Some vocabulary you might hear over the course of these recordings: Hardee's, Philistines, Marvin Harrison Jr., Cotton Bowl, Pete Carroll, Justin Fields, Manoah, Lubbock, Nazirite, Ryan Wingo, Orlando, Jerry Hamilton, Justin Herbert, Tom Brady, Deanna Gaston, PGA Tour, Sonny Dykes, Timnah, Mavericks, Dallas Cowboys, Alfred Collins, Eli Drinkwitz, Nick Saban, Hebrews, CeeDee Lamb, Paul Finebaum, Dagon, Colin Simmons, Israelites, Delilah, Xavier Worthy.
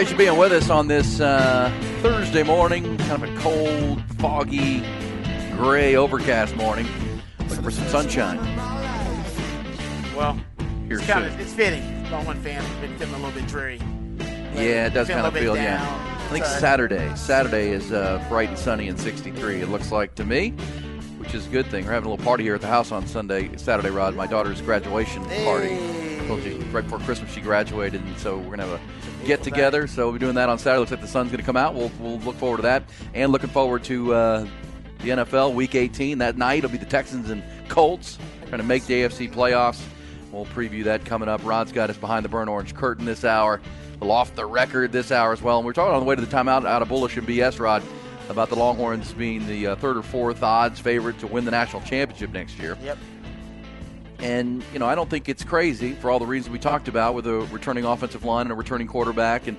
Appreciate you being with us on this Thursday morning, kind of a cold, foggy, gray, overcast morning. Looking for some sunshine. Well, here's it's fitting. Baldwin fans have been feeling a little bit dreary. Yeah, it does kind of feel, yeah. I think Saturday. Saturday is bright and sunny and 63, it looks like to me, which is a good thing. We're having a little party here at the house on Saturday, Rod. My daughter's graduation party. Right before Christmas, she graduated, and so we're going to have a get-together. So we'll be doing that on Saturday. Looks like the sun's going to come out. We'll look forward to that. And looking forward to the NFL Week 18. That night will be the Texans and Colts trying to make the AFC playoffs. We'll preview that coming up. Rod's got us behind the burnt orange curtain this hour. We'll off the record this hour as well. And we're talking on the way to the timeout out of Bullish and BS, Rod, about the Longhorns being the third or fourth odds favorite to win the national championship next year. Yep. And, you know, I don't think it's crazy for all the reasons we talked about with a returning offensive line and a returning quarterback and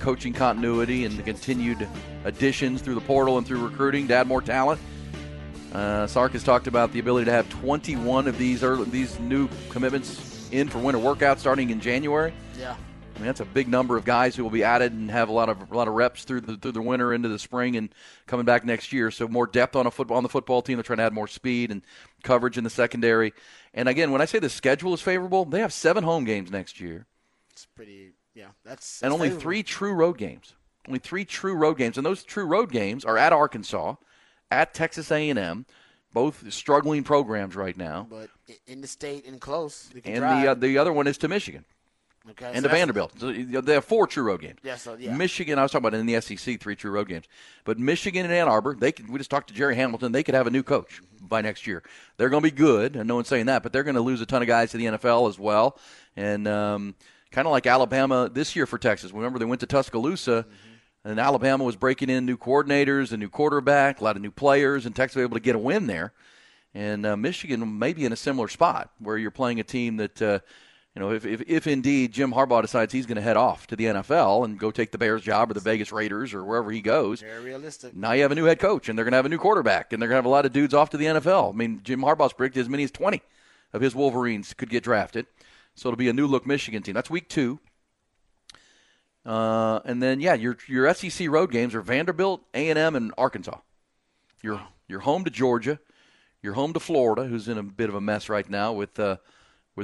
coaching continuity and the continued additions through the portal and through recruiting to add more talent. Sark has talked about the ability to have 21 of these new commitments in for winter workouts starting in January. Yeah. I mean, that's a big number of guys who will be added and have a lot of reps through the winter into the spring and coming back next year. So more depth on the football team. They're trying to add more speed and coverage in the secondary. And again, when I say the schedule is favorable, they have 7 home games next year. It's pretty, yeah. That's and only favorable. 3 true road games. Only 3 true road games, and those true road games are at Arkansas, at Texas A&M. Both struggling programs right now. But in the state and close, they can drive. The other one is to Michigan. Okay, and so to Vanderbilt. They have 4 true road games. Yeah, so, yeah. Michigan, I was talking about in the SEC, 3 true road games. But Michigan and Ann Arbor, we just talked to Jerry Hamilton, they could have a new coach by next year. They're going to be good, and no one's saying that, but they're going to lose a ton of guys to the NFL as well. And kind of like Alabama this year for Texas. Remember, they went to Tuscaloosa, and Alabama was breaking in new coordinators, a new quarterback, a lot of new players, and Texas was able to get a win there. And Michigan may be in a similar spot where you're playing a team that – you know, if indeed Jim Harbaugh decides he's going to head off to the NFL and go take the Bears job or the Vegas Raiders or wherever he goes. Very realistic. Now you have a new head coach, and they're going to have a new quarterback, and they're going to have a lot of dudes off to the NFL. I mean, Jim Harbaugh's predicted as many as 20 of his Wolverines could get drafted. So it'll be a new-look Michigan team. That's week 2. And then, yeah, your SEC road games are Vanderbilt, A&M, and Arkansas. You're home to Georgia. You're home to Florida, who's in a bit of a mess right now with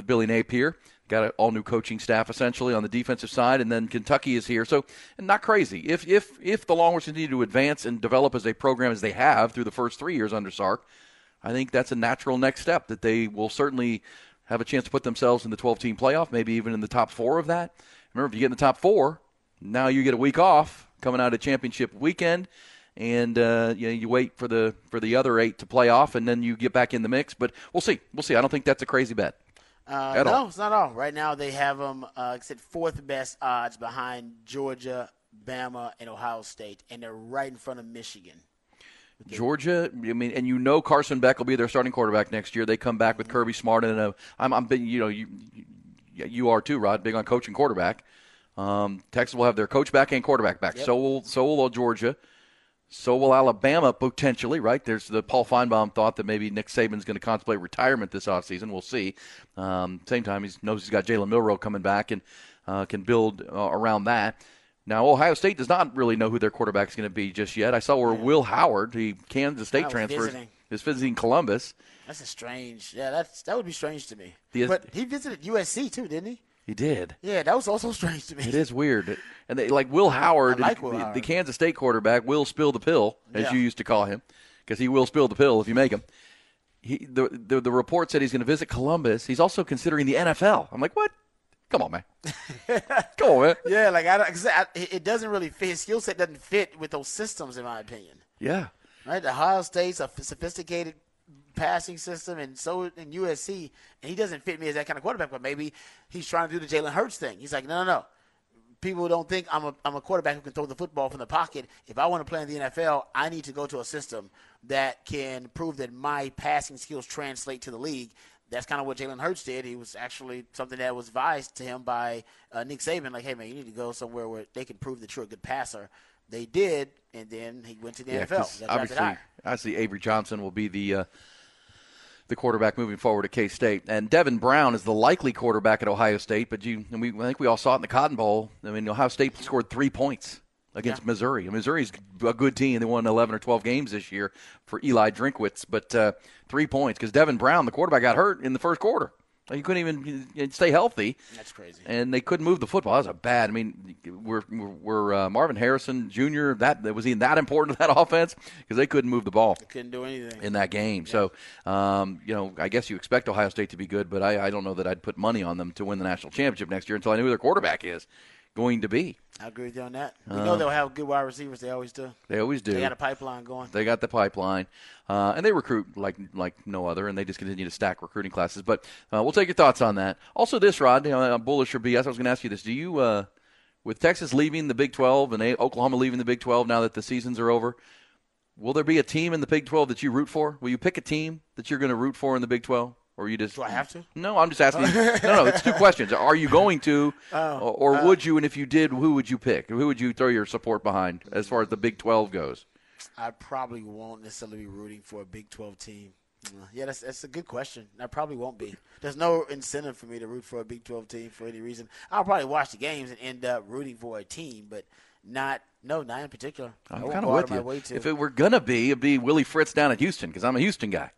Billy Napier. Got an all-new coaching staff, essentially, on the defensive side, and then Kentucky is here. So, and not crazy. If the Longhorns continue to advance and develop as a program as they have through the first 3 years under Sark, I think that's a natural next step, that they will certainly have a chance to put themselves in the 12-team playoff, maybe even in the top 4 of that. Remember, if you get in the top 4, now you get a week off coming out of championship weekend, and you wait for the other 8 to play off, and then you get back in the mix. But we'll see. We'll see. I don't think that's a crazy bet. No, it's not all. Right now they have them except 4th best odds behind Georgia, Bama, and Ohio State, and they're right in front of Michigan. Georgia, I mean, and you know Carson Beck will be their starting quarterback next year. They come back with Kirby Smart, and I'm big. You know, you are too, Rod, big on coaching quarterback. Texas will have their coach back and quarterback back. Yep. So will Georgia. So will Alabama potentially, right? There's the Paul Finebaum thought that maybe Nick Saban's going to contemplate retirement this offseason. We'll see. Same time, he knows he's got Jalen Milroe coming back and can build around that. Now, Ohio State does not really know who their quarterback is going to be just yet. I saw where Will Howard, the Kansas State transfer, is visiting Columbus. That's a strange. Yeah, that would be strange to me. But he visited USC too, didn't he? He did. Yeah, that was also strange to me. It is weird. And Will Howard, the Kansas State quarterback, will spill the pill, as you used to call him, because he will spill the pill if you make him. The report said he's going to visit Columbus. He's also considering the NFL. I'm like, what? Come on, man. Come on, man. Yeah, like it doesn't really fit. His skill set doesn't fit with those systems, in my opinion. Yeah. Right? Ohio State's a sophisticated passing system, and so in USC, and he doesn't fit me as that kind of quarterback, but maybe he's trying to do the Jalen Hurts thing. He's like, no. People don't think I'm a quarterback who can throw the football from the pocket. If I want to play in the NFL, I need to go to a system that can prove that my passing skills translate to the league. That's kind of what Jalen Hurts did. He was actually something that was advised to him by Nick Saban. Like, hey, man, you need to go somewhere where they can prove that you're a good passer. They did, and then he went to the NFL. Obviously, I see Avery Johnson will be the quarterback moving forward at K-State. And Devin Brown is the likely quarterback at Ohio State, but I think we all saw it in the Cotton Bowl. I mean, Ohio State scored 3 points against Missouri. And Missouri's a good team. They won 11 or 12 games this year for Eli Drinkwitz, but 3 points because Devin Brown, the quarterback, got hurt in the first quarter. Like, he couldn't even stay healthy. That's crazy. And they couldn't move the football. That was bad. I mean, we're Marvin Harrison Jr. That was even that important to that offense because they couldn't move the ball. They couldn't do anything in that game. Yeah. So, I guess you expect Ohio State to be good, but I don't know that I'd put money on them to win the national championship next year until I knew who their quarterback is going to be. I agree with you on that. We know they'll have good wide receivers. They always do. They got a pipeline going. They got the pipeline. And they recruit like no other, and they just continue to stack recruiting classes. But we'll take your thoughts on that. Also this, Rod, bullish or BS, I was going to ask you this. Do you, with Texas leaving the Big 12 and Oklahoma leaving the Big 12 now that the seasons are over, will there be a team in the Big 12 that you root for? Will you pick a team that you're going to root for in the Big 12? Or you just? Do I have to? No, I'm just asking. No, it's two questions. Are you going to, or would you? And if you did, who would you pick? Who would you throw your support behind as far as the Big 12 goes? I probably won't necessarily be rooting for a Big 12 team. Yeah, that's a good question. I probably won't be. There's no incentive for me to root for a Big 12 team for any reason. I'll probably watch the games and end up rooting for a team, but not in particular. I'm kind of with you. If it were gonna be, it'd be Willie Fritz down at Houston because I'm a Houston guy.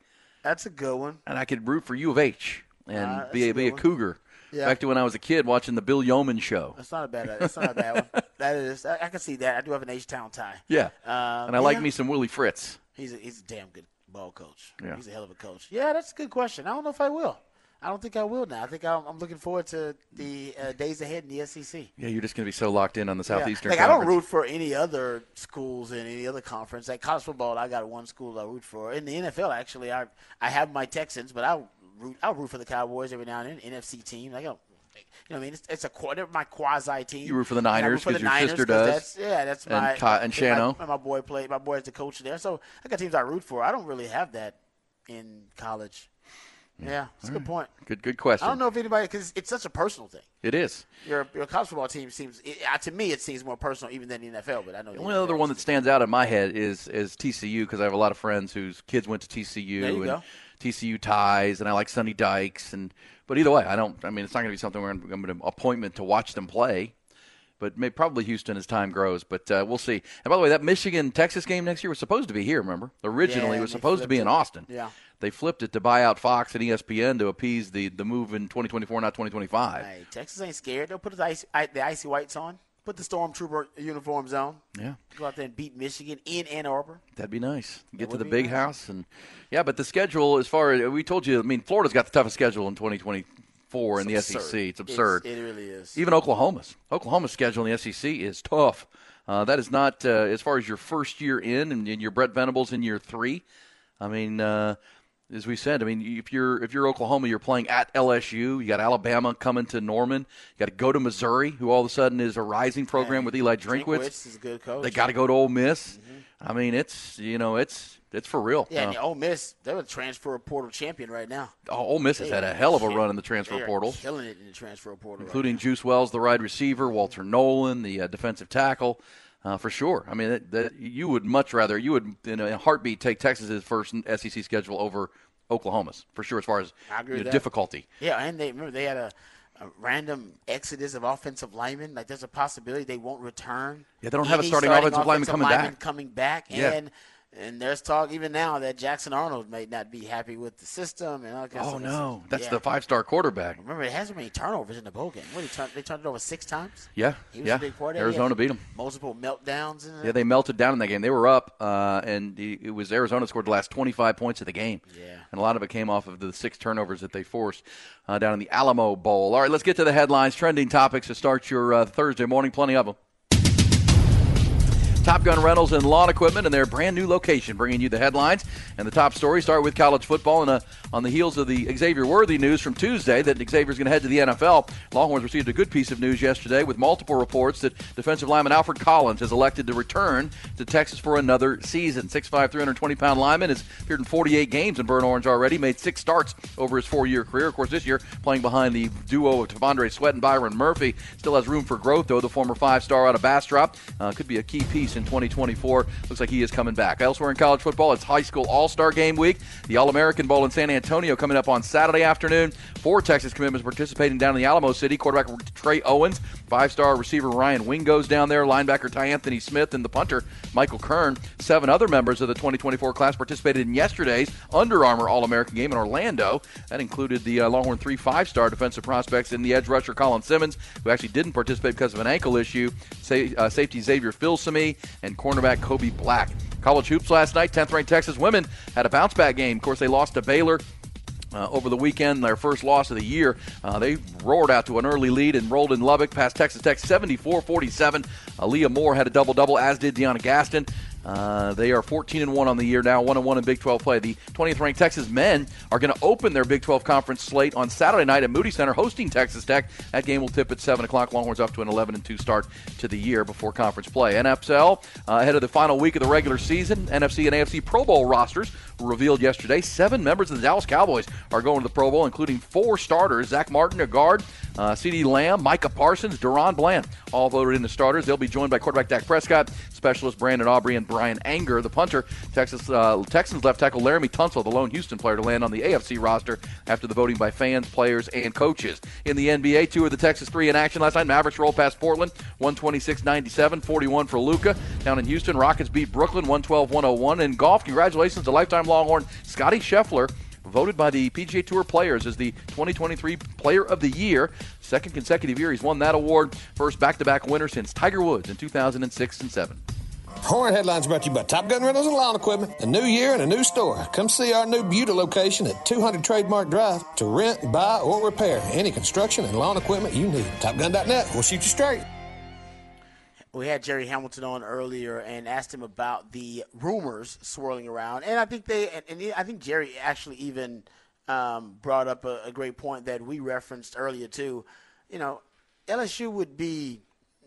That's a good one. And I could root for U of H and be a Cougar. Yeah. Back to when I was a kid watching the Bill Yeoman show. That's not a bad one. That is. I can see that. I do have an H-Town tie. Yeah. And I like me some Willie Fritz. He's a damn good ball coach. Yeah. He's a hell of a coach. Yeah, that's a good question. I don't know if I will. I don't think I will now. I think I'm looking forward to the days ahead in the SEC. Yeah, you're just going to be so locked in on the Southeastern Conference. I don't root for any other schools in any other conference. Like college football, I got one school I root for. In the NFL, actually, I have my Texans, but I'll root for the Cowboys every now and then, NFC team. Like, you know what I mean? They're my quasi team. You root for the Niners because your sister does. That's my – and Shano. My boy is the coach there. So I got teams I root for. I don't really have that in college. Yeah, that's a good point. Good question. I don't know if anybody – because it's such a personal thing. It is. Your college football team seems – to me, it seems more personal even than the NFL, but I know the only other one that stands out in my head is TCU because I have a lot of friends whose kids went to TCU. There you go. TCU ties, and I like Sonny Dykes. But either way, it's not going to be something where I'm going to appointment to watch them play. But probably Houston as time grows, but we'll see. And by the way, that Michigan-Texas game next year was supposed to be here, remember? Originally, it was supposed to be in Austin. Yeah. They flipped it to buy out Fox and ESPN to appease the move in 2024, not 2025. Hey, Texas ain't scared. They'll put the icy whites on, put the Stormtrooper uniforms on. Yeah. Go out there and beat Michigan in Ann Arbor. That'd be nice. Get to the big house. But the schedule, as far as we told you, Florida's got the toughest schedule in 2020. Four in the SEC. It's absurd. It really is. Even Oklahoma's schedule in the SEC is tough. That is not as far as your first year in and your Brett Venables in year three. As we said, if you're Oklahoma, you're playing at LSU. You got Alabama coming to Norman. You got to go to Missouri, who all of a sudden is a rising program with Eli Drinkwitz. Is a good coach. They got to go to Ole Miss. Mm-hmm. It's for real. Yeah, and Ole Miss, they're a transfer portal champion right now. Oh, Ole Miss has had a hell of a run in the transfer portal. They are killing it in the transfer portal. Including Juice Wells, the wide receiver, Walter Nolan, the defensive tackle, for sure. You would much rather, in a heartbeat, take Texas's first SEC schedule over Oklahoma's, for sure, as far as difficulty. Yeah, and they had a random exodus of offensive linemen. Like, there's a possibility they won't return. Yeah, they don't have a starting offensive lineman coming back. And there's talk even now that Jackson Arnold may not be happy with the system. And all kinds of no. That's the five-star quarterback. Remember, it hasn't many turnovers in the bowl game. What, they turned it over 6 times? Yeah. He was a big part of it. Arizona beat them. Multiple meltdowns. Yeah, they melted down in that game. They were up, and it was Arizona scored the last 25 points of the game. Yeah. And a lot of it came off of the 6 turnovers that they forced down in the Alamo Bowl. All right, let's get to the headlines, trending topics to start your Thursday morning. Plenty of them. Top Gun Rentals and Lawn Equipment in their brand-new location, bringing you the headlines. And the top stories start with college football and on the heels of the Xavier Worthy news from Tuesday that Xavier's going to head to the NFL. Longhorns received a good piece of news yesterday with multiple reports that defensive lineman Alfred Collins has elected to return to Texas for another season. 6'5", 320-pound lineman has appeared in 48 games in Burnt Orange already, made 6 starts over his 4-year career. Of course, this year, playing behind the duo of T'Vondre Sweat and Byron Murphy. Still has room for growth, though. The former 5-star out of Bastrop could be a key piece in 2024. Looks like he is coming back. Elsewhere in college football, it's high school all-star game week. The All-American Bowl in San Antonio coming up on Saturday afternoon. 4 Texas commitments participating down in the Alamo City. Quarterback Trey Owens, 5-star receiver Ryan Wingo's down there, linebacker T'Anthony Smith, and the punter Michael Kern. 7 other members of the 2024 class participated in yesterday's Under Armour All-American game in Orlando. That included the Longhorn 3 5-star defensive prospects and the edge rusher Colin Simmons, who actually didn't participate because of an ankle issue, safety Xavier Filsaime, and cornerback Kobe Black. College hoops last night, 10th-ranked Texas women had a bounce-back game. Of course, they lost to Baylor over the weekend, their first loss of the year. They roared out to an early lead and rolled in Lubbock past Texas Tech 74-47. Leah Moore had a double-double, as did Deanna Gaston. They are 14-1 on the year now, 1-1 in Big 12 play. The 20th-ranked Texas men are going to open their Big 12 conference slate on Saturday night at Moody Center, hosting Texas Tech. That game will tip at 7 o'clock. Longhorns up to an 11-2 start to the year before conference play. NFL, ahead of the final week of the regular season, NFC and AFC Pro Bowl rosters were revealed yesterday. 7 members of the Dallas Cowboys are going to the Pro Bowl, including 4 starters, Zach Martin, a guard, CeeDee Lamb, Micah Parsons, Deron Bland, all voted in the starters. They'll be joined by quarterback Dak Prescott, specialist Brandon Aubrey, and Brian Anger, the punter. Texans left tackle Laramie Tunsil, the lone Houston player to land on the AFC roster after the voting by fans, players, and coaches. In the NBA, 2 of the Texas 3 in action last night. Mavericks roll past Portland, 126-97, 41 for Luka. Down in Houston, Rockets beat Brooklyn, 112-101. In golf, congratulations to lifetime Longhorn Scotty Scheffler, voted by the PGA Tour players as the 2023 Player of the Year. Second consecutive year he's won that award. First back-to-back winner since Tiger Woods in 2006 and 7. Horn Headlines brought to you by Top Gun Rentals and Lawn Equipment. A new year and a new store. Come see our new Buda location at 200 Trademark Drive to rent, buy, or repair any construction and lawn equipment you need. TopGun.net will shoot you straight. We had Jerry Hamilton on earlier and asked him about the rumors swirling around, and I think Jerry actually even brought up a great point that we referenced earlier too. You know, LSU would be.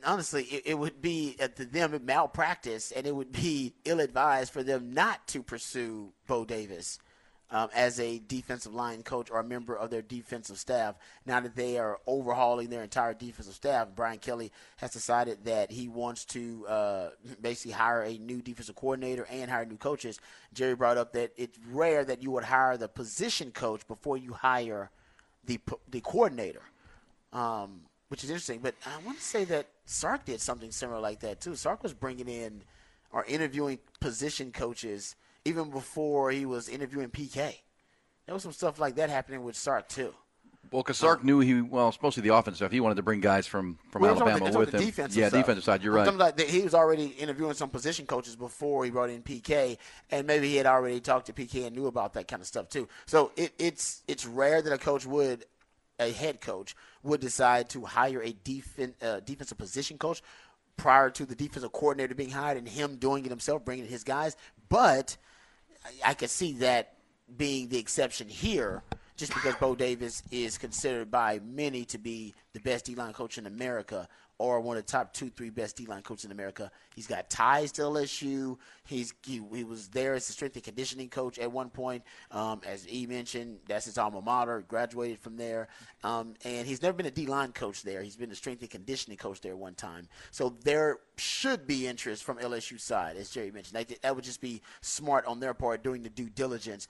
Honestly, it would be to them malpractice, and it would be ill-advised for them not to pursue Bo Davis as a defensive line coach or a member of their defensive staff. Now that they are overhauling their entire defensive staff, Brian Kelly has decided that he wants to basically hire a new defensive coordinator and hire new coaches. Jerry brought up that it's rare that you would hire the position coach before you hire the coordinator, which is interesting. But I want to say that Sark did something similar like that, too. Sark was bringing in or interviewing position coaches even before he was interviewing PK. There was some stuff like that happening with Sark, too. Well, because Sark knew it's mostly the offense stuff. He wanted to bring guys from Alabama with him. Defensive side, you're right. Like he was already interviewing some position coaches before he brought in PK, and maybe he had already talked to PK and knew about that kind of stuff, too. So it's rare that a head coach would decide to hire a defensive position coach prior to the defensive coordinator being hired and him doing it himself, bringing in his guys. But I could see that being the exception here just because Bo Davis is considered by many to be the best D-line coach in America or one of the top 2-3 best D-line coaches in America. He's got ties to LSU. He was there as the strength and conditioning coach at one point. As E mentioned, that's his alma mater. Graduated from there. And he's never been a D-line coach there. He's been a strength and conditioning coach there one time. So there should be interest from LSU side, as Jerry mentioned. That would just be smart on their part doing the due diligence.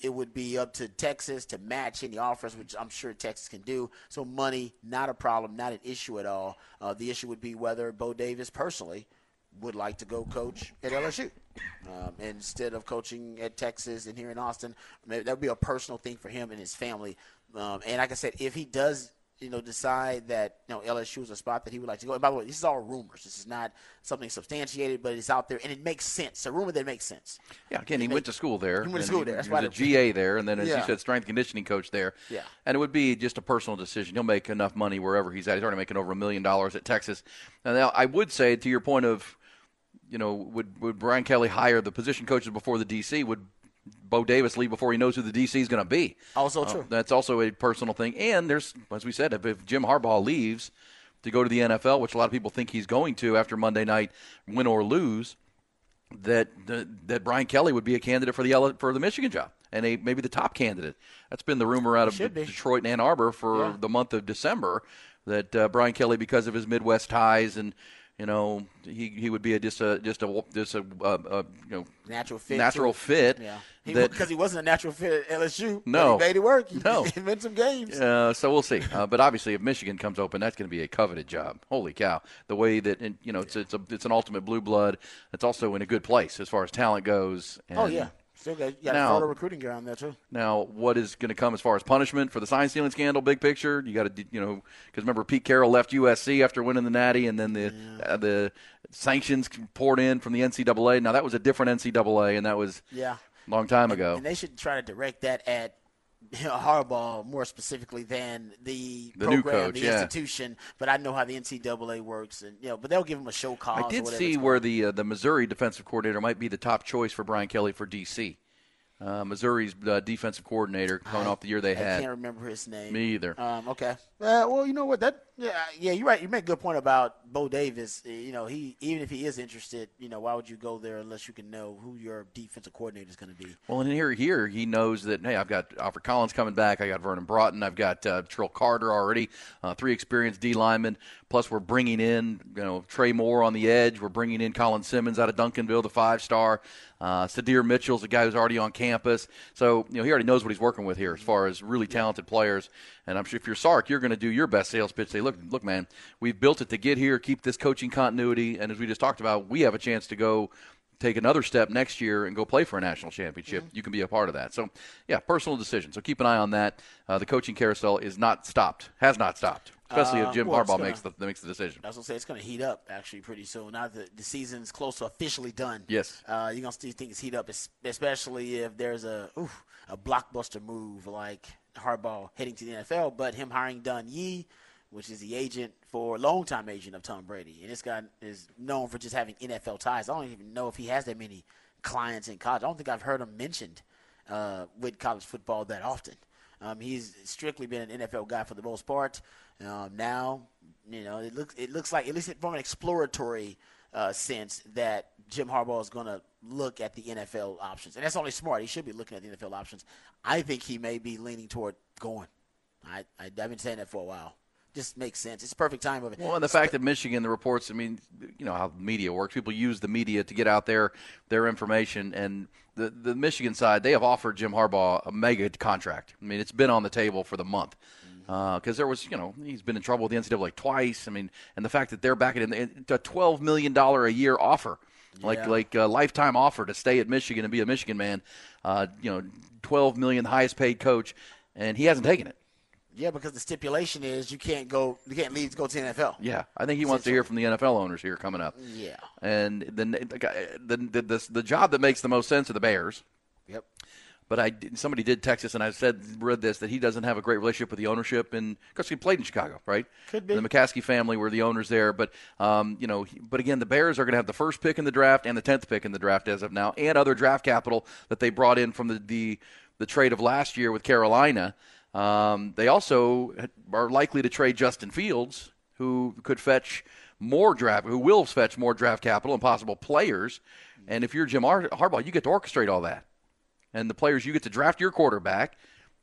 It would be up to Texas to match any offers, which I'm sure Texas can do. So money, not a problem, not an issue at all. The issue would be whether Bo Davis personally would like to go coach at LSU. instead of coaching at Texas and here in Austin. That would be a personal thing for him and his family. And like I said, if he does, decide that, LSU is a spot that he would like to go. And by the way, this is all rumors. This is not something substantiated, but it's out there, and it makes sense. A rumor that makes sense. Yeah, again, he went to school there. That's why he was a GA there, and then, as you said, strength conditioning coach there. Yeah. And it would be just a personal decision. He'll make enough money wherever he's at. He's already making over $1 million at Texas. Now, I would say, to your point of, would Brian Kelly hire the position coaches before the DC? Would Bo Davis leave before he knows who the DC is going to be? Also true. That's also a personal thing. And there's, as we said, if Jim Harbaugh leaves to go to the NFL, which a lot of people think he's going to after Monday night, win or lose, that Brian Kelly would be a candidate for the Michigan job and maybe the top candidate. That's been the rumor out of Detroit and Ann Arbor for the month of December, that Brian Kelly, because of his Midwest ties and he would be just a natural fit. Yeah, because he wasn't a natural fit at LSU. No, but he made it work. He won some games. So we'll see. But obviously, if Michigan comes open, that's going to be a coveted job. Holy cow! The way that it's an ultimate blue blood. It's also in a good place as far as talent goes. And still got a Florida recruiting guy on there too. Now, what is going to come as far as punishment for the sign stealing scandal? Big picture, you got to because remember Pete Carroll left USC after winning the Natty, and then the sanctions poured in from the NCAA. Now that was a different NCAA, and that was a long time ago. And they should try to direct that at Harbaugh more specifically than the program, new coach, the institution. But I know how the NCAA works, and but they'll give him a show cause. I did see where the Missouri defensive coordinator might be the top choice for Brian Kelly for DC. Missouri's defensive coordinator coming off the year they had. I can't remember his name. Me either. Okay. Well, you know what? You're right. You make a good point about Bo Davis. He even if he is interested, why would you go there unless you can know who your defensive coordinator is going to be? Well, and here he knows that, hey, I've got Alfred Collins coming back. I got Vernon Broughton. I've got Trill Carter already, three experienced D linemen. Plus, we're bringing in Trey Moore on the edge. We're bringing in Colin Simmons out of Duncanville, the 5-star. Sudhir Mitchell's a guy who's already on campus. So, he already knows what he's working with here as far as really talented players. And I'm sure if you're Sark, you're going to do your best sales pitch. Say, look, man, we've built it to get here, keep this coaching continuity. And as we just talked about, we have a chance to go take another step next year and go play for a national championship. Mm-hmm. You can be a part of that. So, personal decision. So keep an eye on that. The coaching carousel has not stopped. Especially if Jim Harbaugh makes the decision. I was going to say, it's going to heat up, actually, pretty soon. Now that the season's close to officially done. Yes. You're going to see things heat up, especially if there's a blockbuster move like Harbaugh heading to the NFL, but him hiring Don Yee, which is the agent for longtime agent of Tom Brady. And this guy is known for just having NFL ties. I don't even know if he has that many clients in college. I don't think I've heard him mentioned with college football that often. He's strictly been an NFL guy for the most part. Now, it looks like, at least from an exploratory sense, that Jim Harbaugh is going to look at the NFL options. And that's only smart. He should be looking at the NFL options. I think he may be leaning toward going. I've been saying that for a while. Just makes sense. It's the perfect time of it. Well, and the fact that Michigan, the reports, how media works. People use the media to get out their information. And the Michigan side, they have offered Jim Harbaugh a mega contract. I mean, it's been on the table for the month. Because there was, he's been in trouble with the NCAA twice. I mean, and the fact that they're backing in a $12 million a year offer, like a lifetime offer to stay at Michigan and be a Michigan man, $12 million highest paid coach, and he hasn't taken it. Yeah, because the stipulation is you can't leave to go to the NFL. Yeah, I think he wants to hear from the NFL owners here coming up. Yeah, and the job that makes the most sense are the Bears. Yep. But somebody did text us, and I read this, that he doesn't have a great relationship with the ownership, because he played in Chicago, right? Could be. And the McCaskey family were the owners there, but but again, the Bears are going to have the first pick in the draft and the 10th pick in the draft as of now, and other draft capital that they brought in from the trade of last year with Carolina. They also are likely to trade Justin Fields, who will fetch more draft capital and possible players. And if you're Jim Harbaugh, you get to orchestrate all that. And the players, you get to draft your quarterback.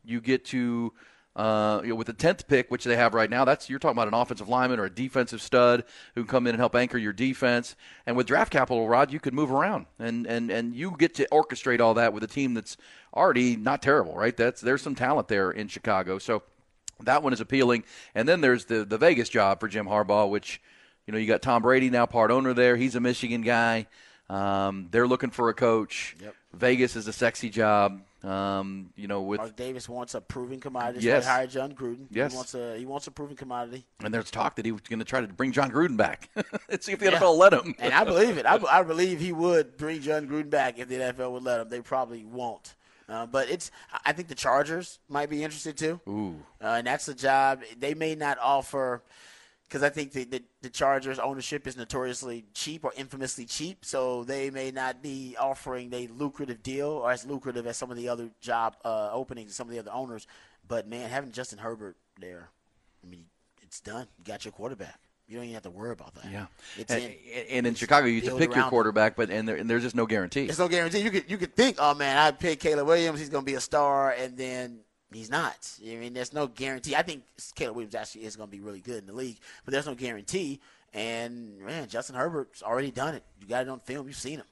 You get to, with the 10th pick, which they have right now, you're talking about an offensive lineman or a defensive stud who can come in and help anchor your defense. And with draft capital, Rod, you could move around. And you get to orchestrate all that with a team that's already not terrible, right? There's some talent there in Chicago. So that one is appealing. And then there's the Vegas job for Jim Harbaugh, which, you got Tom Brady now part owner there. He's a Michigan guy. They're looking for a coach. Yep. Vegas is a sexy job. Mark Davis wants a proven commodity. Yes. He hired John Gruden. Yes. He wants a proven commodity. And there's talk that he was going to try to bring John Gruden back and see if the NFL will let him. And I believe it. I believe he would bring John Gruden back if the NFL would let him. They probably won't. I think the Chargers might be interested too. Ooh. And that's a job they may not offer. Because I think the Chargers' ownership is notoriously cheap or infamously cheap, so they may not be offering a lucrative deal or as lucrative as some of the other job openings, some of the other owners. But, man, having Justin Herbert there, I mean, it's done. You got your quarterback. You don't even have to worry about that. Yeah. In Chicago, you have to pick your quarterback, but there's just no guarantee. There's no guarantee. You could think, oh, man, I picked Caleb Williams. He's going to be a star, and then – he's not. I mean, there's no guarantee. I think Caleb Williams actually is going to be really good in the league, but there's no guarantee. And, man, Justin Herbert's already done it. You got it on film. You've seen him.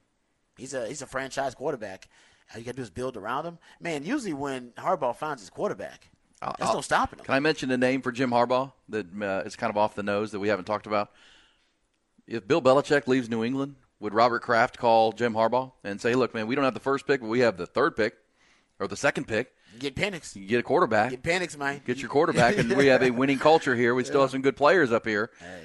He's a franchise quarterback. All you got to do is build around him. Man, usually when Harbaugh finds his quarterback, there's no stopping him. Can I mention a name for Jim Harbaugh that is kind of off the nose that we haven't talked about? If Bill Belichick leaves New England, would Robert Kraft call Jim Harbaugh and say, look, man, we don't have the first pick, but we have the third pick or the second pick? Get Penix. You get a quarterback. Get Penix, man. Get your quarterback, and we have a winning culture here. We still have some good players up here. Hey,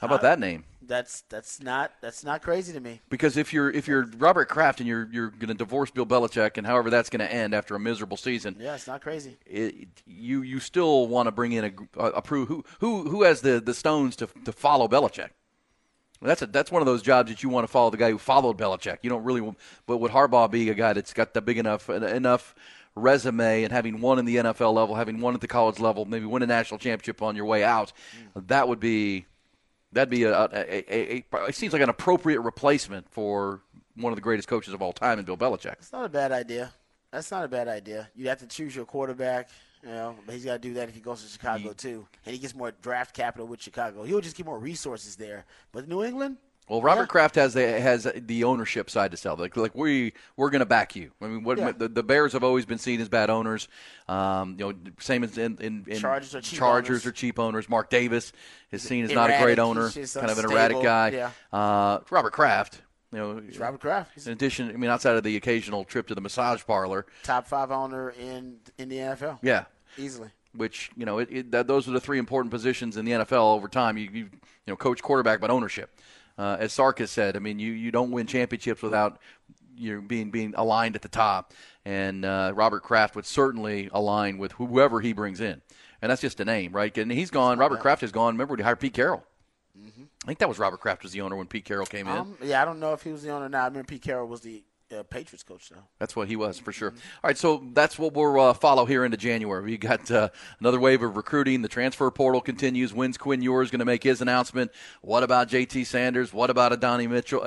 how about that name? That's not crazy to me. Because if you're Robert Kraft and you're going to divorce Bill Belichick, and however that's going to end after a miserable season, yeah, it's not crazy. You still want to bring in a prove who has the stones to follow Belichick. That's one of those jobs that you want to follow the guy who followed Belichick. You don't really, but would Harbaugh be a guy that's got the big enough resume and having won in the NFL level, having won at the college level, maybe win a national championship on your way out? That would be it seems like an appropriate replacement for one of the greatest coaches of all time in Bill Belichick. It's not a bad idea. That's not a bad idea. You'd have to choose your quarterback. You know, but he's got to do that if he goes to Chicago too, and he gets more draft capital with Chicago. He'll just get more resources there. But New England. Well, Robert Kraft has the ownership side to sell. Like we're going to back you. I mean, the Bears have always been seen as bad owners. Same as in Chargers are cheap owners. Mark Davis is seen as not a great owner, kind of an erratic guy. Yeah. Robert Kraft. It's Robert Kraft. In addition, I mean, outside of the occasional trip to the massage parlor, top 5 owner in the NFL. Yeah, easily. Which those are the 3 important positions in the NFL over time. You coach, quarterback, but ownership. As Sark has said, I mean, you don't win championships without being aligned at the top. And Robert Kraft would certainly align with whoever he brings in, and that's just a name, right? And he's gone. Robert Kraft is gone. Remember when he hired Pete Carroll? Mm-hmm. I think that was Robert Kraft was the owner when Pete Carroll came in. Yeah, I don't know if he was the owner now. I remember Pete Carroll was the Patriots coach, though. That's what he was, for sure. Mm-hmm. All right, so that's what we'll follow here into January. We got another wave of recruiting. The transfer portal continues. When's Quinn Ewers going to make his announcement? What about J.T. Sanders? What about Adonai Mitchell?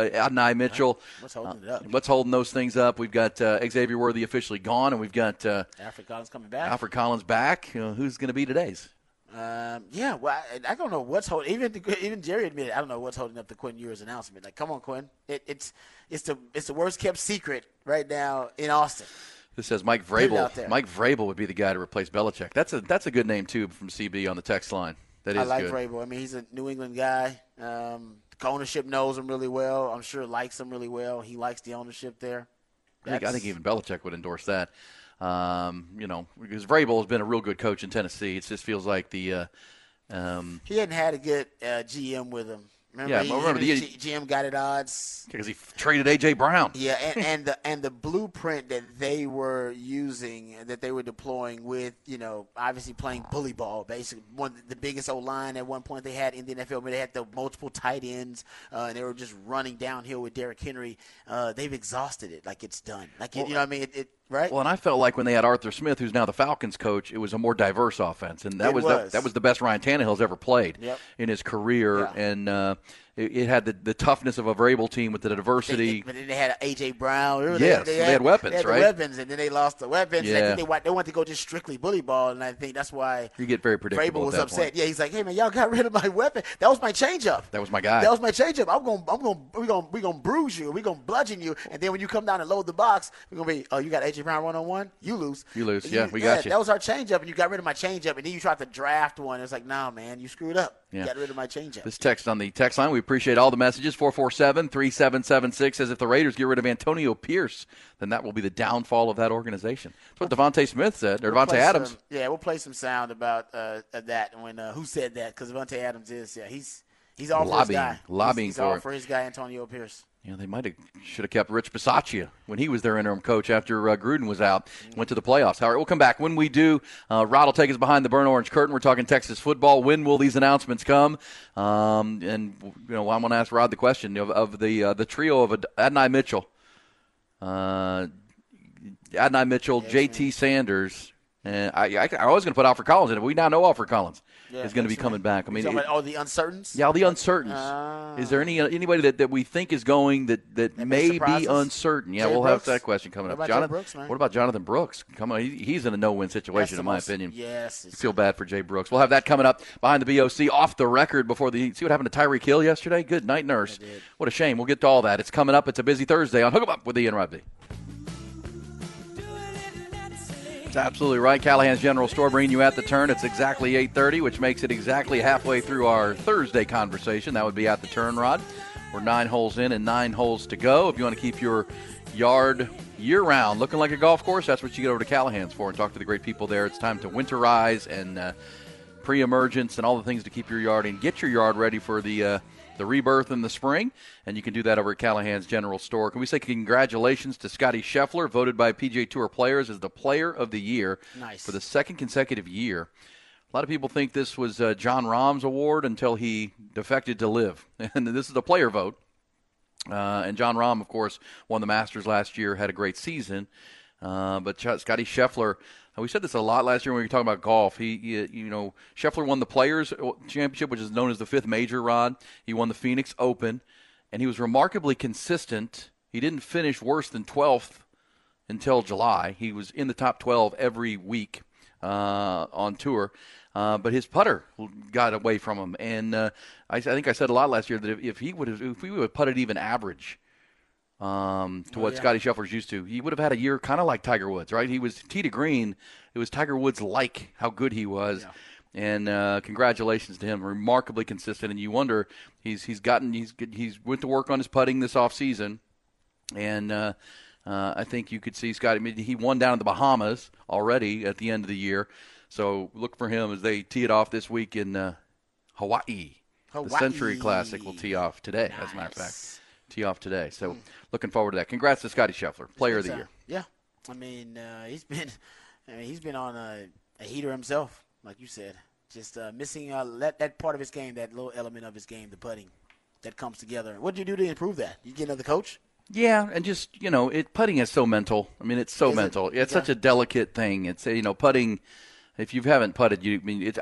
What's holding it up? What's holding those things up? We've got Xavier Worthy officially gone, and we've got Alfred Collins coming back. Alfred Collins back. Who's going to be today's? I don't know what's holding. Even Jerry admitted, I don't know what's holding up the Quinn Ewers announcement. Like, come on, Quinn. It's the worst kept secret right now in Austin. This says Mike Vrabel. Mike Vrabel would be the guy to replace Belichick. That's a good name too from CB on the text line. That is. I like good. Vrabel. I mean, he's a New England guy. The ownership knows him really well. I'm sure likes him really well. He likes the ownership there. I think even Belichick would endorse that. Because Vrabel has been a real good coach in Tennessee. It just feels like the he hadn't had a good GM with him. Remember, GM got at odds because he traded A.J. Brown. Yeah, and the blueprint that they were using, that they were deploying with, obviously playing bully ball, basically one of the biggest O-line at one point they had in the NFL. They had the multiple tight ends, and they were just running downhill with Derrick Henry. They've exhausted it. Like, it's done. Like, well, you know what I mean? Right. Well, and I felt like when they had Arthur Smith, who's now the Falcons coach, it was a more diverse offense, and that was the best Ryan Tannehill's ever played in his career, and it had the toughness of a Vrabel team with the diversity. But then they had A.J. Brown. They had weapons, right? They had weapons, and then they lost the weapons. Yeah. And I think they wanted to go just strictly bully ball, and I think that's why you get very predictable. Vrabel was upset. Point. Yeah, he's like, "Hey man, y'all got rid of my weapon. That was my changeup. That was my guy. That was my changeup. We're gonna bruise you. We're gonna bludgeon you, and then when you come down and load the box, we're gonna be, oh, you got A.J. Brown one-on-one, you lose. Got you. That was our changeup, and you got rid of my changeup, and then you tried to draft one. It's like, nah, man, you screwed up. Yeah. You got rid of my changeup. This text on the text line, we appreciate all the messages. 447-3776 says if the Raiders get rid of Antonio Pierce, then that will be the downfall of that organization. That's what Devontae Smith said, or Devontae Adams. We'll play some sound about that when who said that, because Devontae Adams is he's all for his guy. He's all for his guy Antonio Pierce. You know, they should have kept Rich Bisaccia when he was their interim coach after Gruden was out, went to the playoffs. All right, we'll come back. When we do, Rod will take us behind the burnt orange curtain. We're talking Texas football. When will these announcements come? And, you know, I'm going to ask Rod the question of the trio of Adonai Mitchell, J.T. Sanders, and I was going to put Alfred Collins in it, but we now know Alfred Collins is going to be coming back. I mean, all the uncertainties? Yeah, all the uncertainties. Is there anybody that we think is going that may be uncertain? Yeah, we'll have that question coming up. What about Jonathan Brooks? Come on, he's in a no-win situation, in my opinion. Yes. I feel bad for Jay Brooks. We'll have that coming up behind the BOC off the record before see what happened to Tyreek Hill yesterday? Good night, nurse. What a shame. We'll get to all that. It's coming up. It's a busy Thursday on Hook 'em Up with Ian Rugby. That's absolutely right. Callahan's General Store bringing you at the turn. It's exactly 8:30, which makes it exactly halfway through our Thursday conversation. That would be at the turn, Rod. We're 9 holes in and 9 holes to go. If you want to keep your yard year-round looking like a golf course, that's what you get over to Callahan's for and talk to the great people there. It's time to winterize and pre-emergence and all the things to keep your yard and get your yard ready for the rebirth in the spring, and you can do that over at Callahan's General Store. Can we say congratulations to Scotty Scheffler, voted by PGA Tour players as the Player of the Year for the second consecutive year. A lot of people think this was John Rahm's award until he defected to LIV, and this is a player vote. And John Rahm, of course, won the Masters last year, had a great season, but Scotty Scheffler. We said this a lot last year when we were talking about golf. Scheffler won the Players' Championship, which is known as the fifth major, Rod. He won the Phoenix Open, and he was remarkably consistent. He didn't finish worse than 12th until July. He was in the top 12 every week on tour, but his putter got away from him. And I think I said a lot last year that if we would have putted even average, Scotty Scheffler's used to, he would have had a year kind of like Tiger Woods, right? He was tee to green. It was Tiger Woods like how good he was, and congratulations to him, remarkably consistent. And you wonder he's went to work on his putting this off season, and I think you could see Scotty. I mean, he won down in the Bahamas already at the end of the year, so look for him as they tee it off this week in Hawaii. The Century Classic will tee off today, as a matter of fact. So looking forward to that. Congrats to Scotty Scheffler, Player of the Year. Yeah. I mean, he's been on a heater himself, like you said. Just missing that part of his game, that little element of his game, the putting, that comes together. What did you do to improve that? You get another coach? Yeah, and just, putting is so mental. I mean, it's so mental. It's such a delicate thing. It's, putting – if you haven't putted,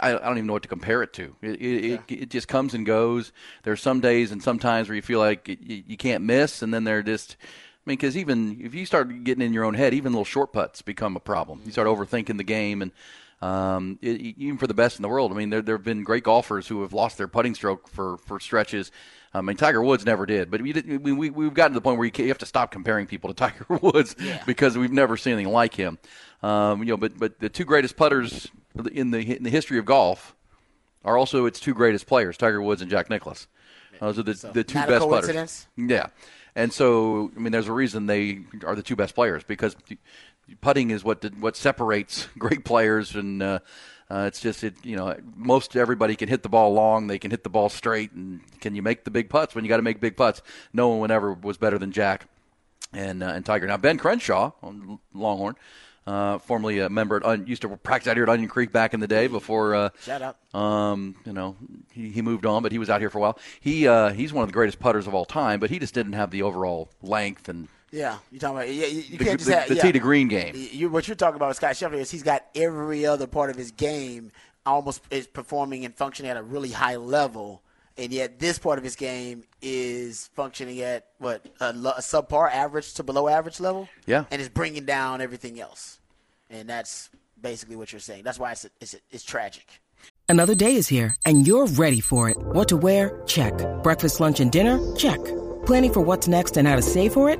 I don't even know what to compare it to. It just comes and goes. There are some days and sometimes where you feel like you can't miss, and then they're just. I mean, because even if you start getting in your own head, even little short putts become a problem. You start overthinking the game, and even for the best in the world, I mean, there have been great golfers who have lost their putting stroke for stretches. I mean, Tiger Woods never did, but we've gotten to the point where you have to stop comparing people to Tiger Woods because we've never seen anything like him. But the two greatest putters in the history of golf are also its two greatest players, Tiger Woods and Jack Nicklaus. Those are the two best putters. Yeah, and so I mean, there's a reason they are the two best players because putting is what separates great players and. It's just most everybody can hit the ball long, they can hit the ball straight, and can you make the big putts? When you got to make big putts, no one ever was better than Jack and Tiger. Now Ben Crenshaw on Longhorn, formerly a member, used to practice out here at Onion Creek back in the day before. Shut up. He moved on, but he was out here for a while. He's one of the greatest putters of all time, but he just didn't have the overall length and. Yeah, you're talking about you can't just have the tee to green game. What you're talking about with Scott Scheffler is he's got every other part of his game almost is performing and functioning at a really high level, and yet this part of his game is functioning at a subpar, average to below average level. Yeah, and it's bringing down everything else, and that's basically what you're saying. That's why it's tragic. Another day is here, and you're ready for it. What to wear? Check. Breakfast, lunch, and dinner? Check. Planning for what's next and how to save for it?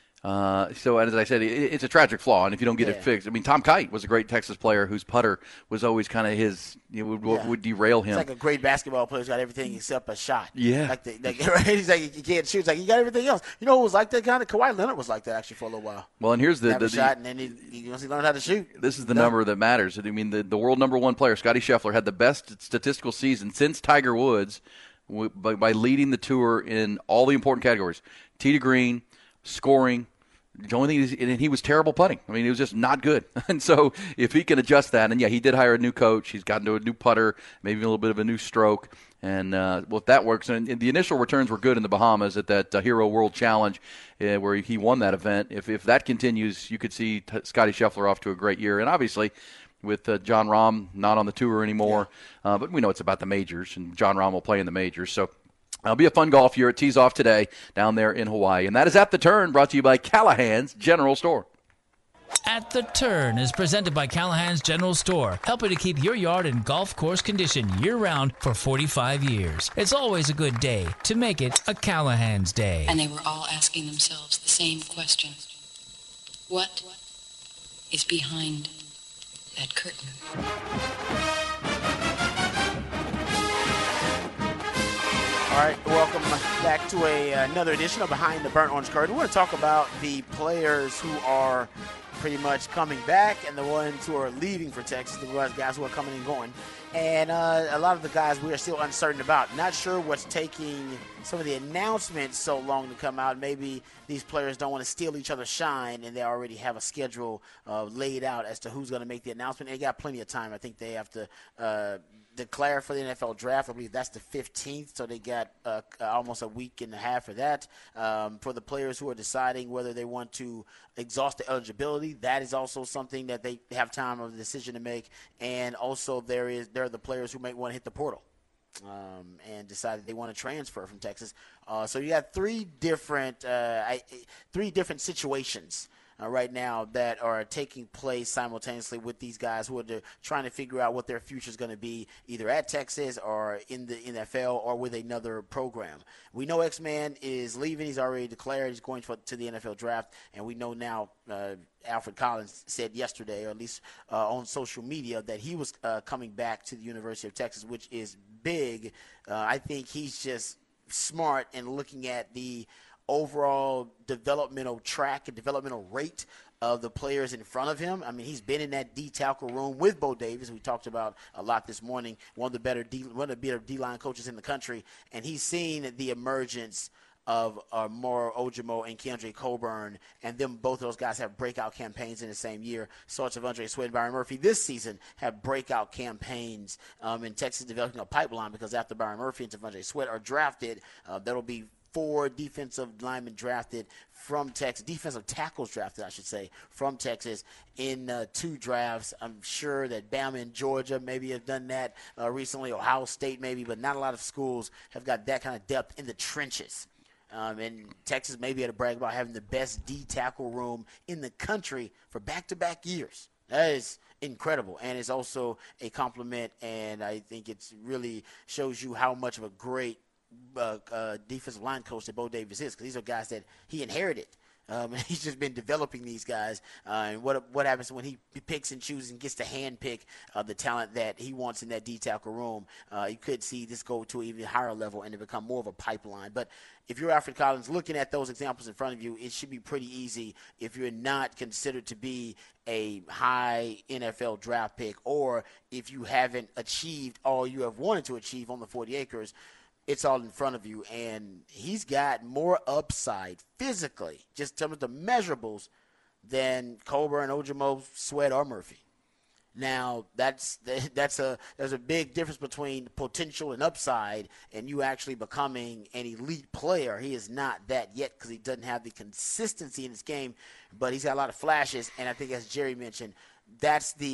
So, as I said, it's a tragic flaw, and if you don't get it fixed, I mean, Tom Kite was a great Texas player whose putter was always kind of his, you know, would derail him. It's like a great basketball player who's got everything except a shot. Yeah. Right? He's like, you can't shoot. It's like, you got everything else. You know who was like that kind of? Kawhi Leonard was like that, actually, for a little while. Well, and here's the shot, and then he learned how to shoot. This is the number that matters. I mean, the world number one player, Scotty Scheffler, had the best statistical season since Tiger Woods by leading the tour in all the important categories. Tee to green, scoring. The only thing is, and he was terrible putting. I mean, he was just not good. And so if he can adjust that, and yeah, he did hire a new coach. He's gotten to a new putter, maybe a little bit of a new stroke. And, well, if that works, and the initial returns were good in the Bahamas at that Hero World Challenge where he won that event. If that continues, you could see Scotty Scheffler off to a great year. And obviously, with Jon Rahm not on the tour anymore, but we know it's about the majors, and Jon Rahm will play in the majors. So it'll be a fun golf year. It tees off today down there in Hawaii. And that is At the Turn, brought to you by Callahan's General Store. At the Turn is presented by Callahan's General Store, helping to keep your yard in golf course condition year-round for 45 years. It's always a good day to make it a Callahan's Day. And they were all asking themselves the same question. What is behind that curtain? All right, welcome back to another edition of Behind the Burnt Orange Curtain. We're going to talk about the players who are pretty much coming back and the ones who are leaving for Texas, the guys who are coming and going. And a lot of the guys we are still uncertain about. Not sure what's taking some of the announcements so long to come out. Maybe these players don't want to steal each other's shine, and they already have a schedule laid out as to who's going to make the announcement. They got plenty of time. I think they have to declare for the NFL draft. I believe that's the 15th, so they got almost a week and a half for that. For the players who are deciding whether they want to exhaust the eligibility, that is also something that they have time of the decision to make. And also there are the players who might want to hit the portal and decide that they want to transfer from Texas. So you got three different situations right now that are taking place simultaneously with these guys who are trying to figure out what their future is going to be, either at Texas or in the NFL or with another program. We know X-Man is leaving. He's already declared. He's going to the NFL draft. And we know now Alfred Collins said yesterday, or at least on social media, that he was coming back to the University of Texas, which is big. I think he's just smart and looking at the overall developmental track and developmental rate of the players in front of him. I mean, he's been in that D tackle room with Bo Davis. We talked about a lot this morning. One of the better D-line coaches in the country, and he's seen the emergence of Moro Ojimo and Keandre Coburn, and them both of those guys have breakout campaigns in the same year. So T'Vondre Sweat and Byron Murphy this season have breakout campaigns in Texas, developing a pipeline, because after Byron Murphy and T'Vondre Sweat are drafted, that'll be 4 defensive linemen drafted from Texas, defensive tackles drafted, I should say, from Texas in 2 drafts. I'm sure that Bama and Georgia maybe have done that recently, Ohio State maybe, but not a lot of schools have got that kind of depth in the trenches. And Texas may be able to brag about having the best D tackle room in the country for back-to-back years. That is incredible, and it's also a compliment, and I think it really shows you how much of a great defensive line coach that Bo Davis is, because these are guys that he inherited. And he's just been developing these guys. And what happens when he picks and chooses and gets to handpick the talent that he wants in that D tackle room? You could see this go to an even higher level and to become more of a pipeline. But if you're Alfred Collins, looking at those examples in front of you, it should be pretty easy if you're not considered to be a high NFL draft pick, or if you haven't achieved all you have wanted to achieve on the 40 acres. It's all in front of you, and he's got more upside physically, just in terms of measurables, than Coburn, Ojimo, Sweat, or Murphy. Now, there's a big difference between potential and upside, and you actually becoming an elite player. He is not that yet, because he doesn't have the consistency in his game, but he's got a lot of flashes, and I think, as Jerry mentioned, that's to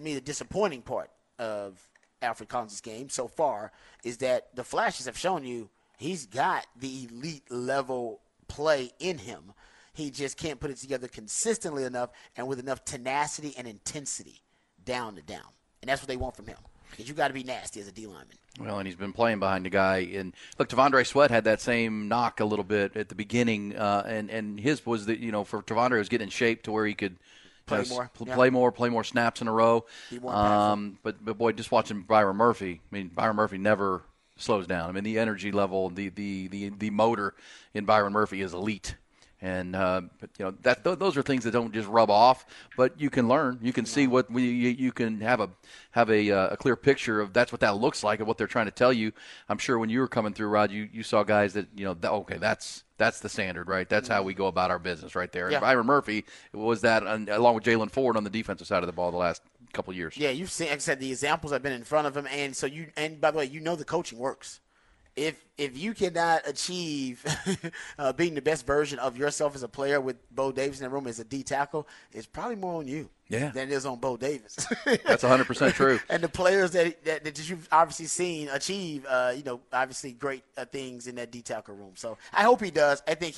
me the disappointing part of Alfred Collins' game so far, is that the flashes have shown you he's got the elite level play in him, He just can't put it together consistently enough and with enough tenacity and intensity down to down. And that's what they want from him. Because you got to be nasty as a D lineman. Well, and he's been playing behind the guy. And look, T'Vondre Sweat had that same knock a little bit at the beginning, and his was that, you know, for T'Vondre, it was getting in shape to where he could play more snaps in a row. But boy, just watching Byron Murphy. I mean, Byron Murphy never slows down. I mean, the energy level, the motor in Byron Murphy is elite. And but you know that those are things that don't just rub off, but you can learn. You can see what you can have a clear picture of. That's what that looks like and what they're trying to tell you. I'm sure when you were coming through, Rod, you saw guys that that's the standard, right? That's how we go about our business, right there. Yeah. Byron Murphy was that, along with Jalen Ford on the defensive side of the ball the last couple of years. Yeah, you've seen. Like I said, the examples have been in front of him, and so you. And by the way, you know the coaching works. If you cannot achieve being the best version of yourself as a player with Bo Davis in the room as a D tackle, it's probably more on you than it is on Bo Davis. That's 100% true. And the players that you've obviously seen achieve, obviously great things in that D tackle room. So I hope he does. I think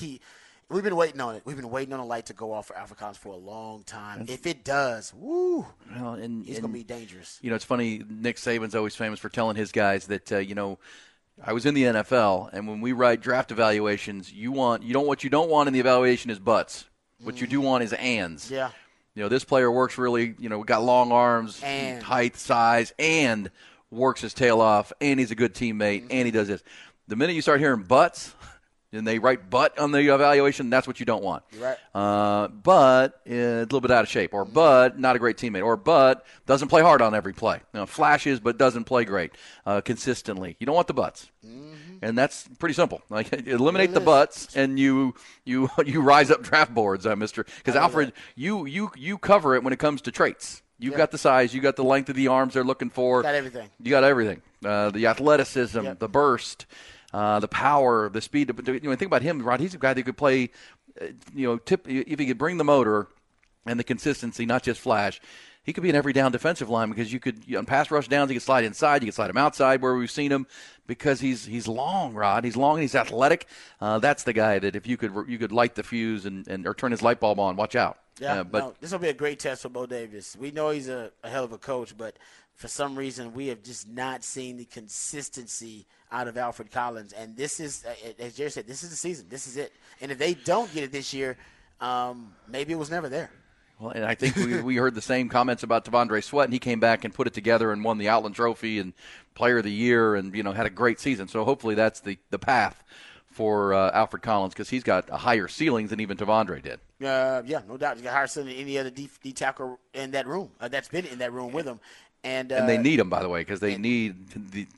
we've been waiting on it. We've been waiting on a light to go off for Alfred Collins for a long time. If it does, woo, well, he's going to be dangerous. You know, it's funny. Nick Saban's always famous for telling his guys that, I was in the NFL, and when we write draft evaluations, what you don't want in the evaluation is buts. What you do want is ands. Yeah. You know, this player works really, got long arms, and height, size, and works his tail off, and he's a good teammate, and he does this. The minute you start hearing buts, and they write but on the evaluation, that's what you don't want. Right. But a little bit out of shape, or but not a great teammate, or but doesn't play hard on every play. Flashes but doesn't play great consistently. You don't want the buts. And that's pretty simple. Like eliminate the buts, and you rise up draft boards, Mr. Because Alfred, you cover it when it comes to traits. You've got the size, you got the length of the arms they're looking for. You got everything. The athleticism, the burst. The power, the speed. Think about him, Rod. He's a guy that could play, if he could bring the motor and the consistency, not just flash. He could be an every down defensive lineman because you could on pass rush downs, he could slide inside, you could slide him outside where we've seen him because he's long, Rod. He's long and he's athletic. That's the guy that if you could light the fuse and or turn his light bulb on, watch out. Yeah, this will be a great test for Bo Davis. We know he's a hell of a coach, but for some reason we have just not seen the consistency out of Alfred Collins. And this is, as Jerry said, this is the season. This is it. And if they don't get it this year, maybe it was never there. Well, and I think we heard the same comments about T'Vondre Sweat, and he came back and put it together and won the Outland Trophy and Player of the Year and, had a great season. So hopefully that's the path for Alfred Collins because he's got a higher ceiling than even T'Vondre did. Yeah, no doubt. He's got a higher ceiling than any other D tackle in that room that's been in that room with him. And they need them, by the way, because they need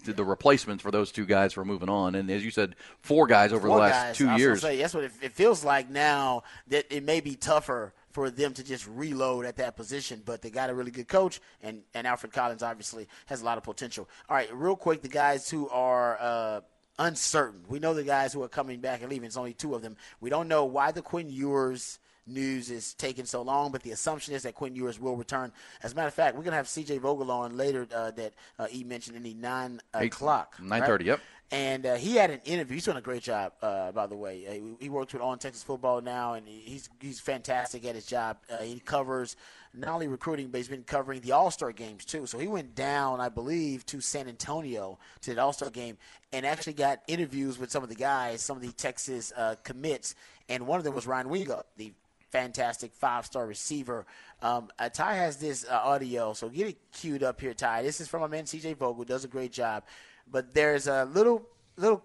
the replacements for those two guys who are moving on. And as you said, four guys over the last two years. That's what it feels like now, that it may be tougher for them to just reload at that position. But they got a really good coach, and Alfred Collins obviously has a lot of potential. All right, real quick, the guys who are uncertain. We know the guys who are coming back and leaving. It's only two of them. We don't know why the Quinn Ewers news is taking so long, but the assumption is that Quinn Ewers will return. As a matter of fact, we're going to have C.J. Vogel on later that he mentioned in the 9 o'clock. 9:30, right? Yep. And he had an interview. He's doing a great job, by the way. He works with On Texas Football now, and he's fantastic at his job. He covers not only recruiting, but he's been covering the All-Star games too. So he went down, I believe, to San Antonio to the All-Star game and actually got interviews with some of the guys, some of the Texas commits, and one of them was Ryan Wingo, the fantastic 5-star receiver. Ty has this audio, so get it queued up here, Ty. This is from my man C.J. Vogel, does a great job. But there's a little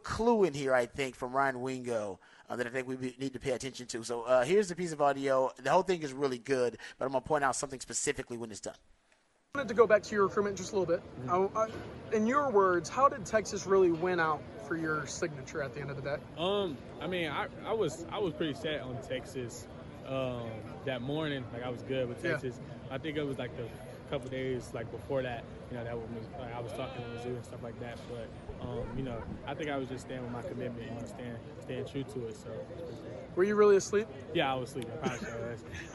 clue in here, I think, from Ryan Wingo that I think we need to pay attention to. So here's the piece of audio. The whole thing is really good, but I'm going to point out something specifically when it's done. I wanted to go back to your recruitment just a little bit. In your words, how did Texas really win out for your signature at the end of the day? I was pretty set on Texas. That morning, I was good with Texas. Yeah. I think it was a couple days before that, that was, I was talking to Mizzou and stuff like that. But I think I was just staying with my commitment, staying true to it. So, were you really asleep? Yeah, I was asleep.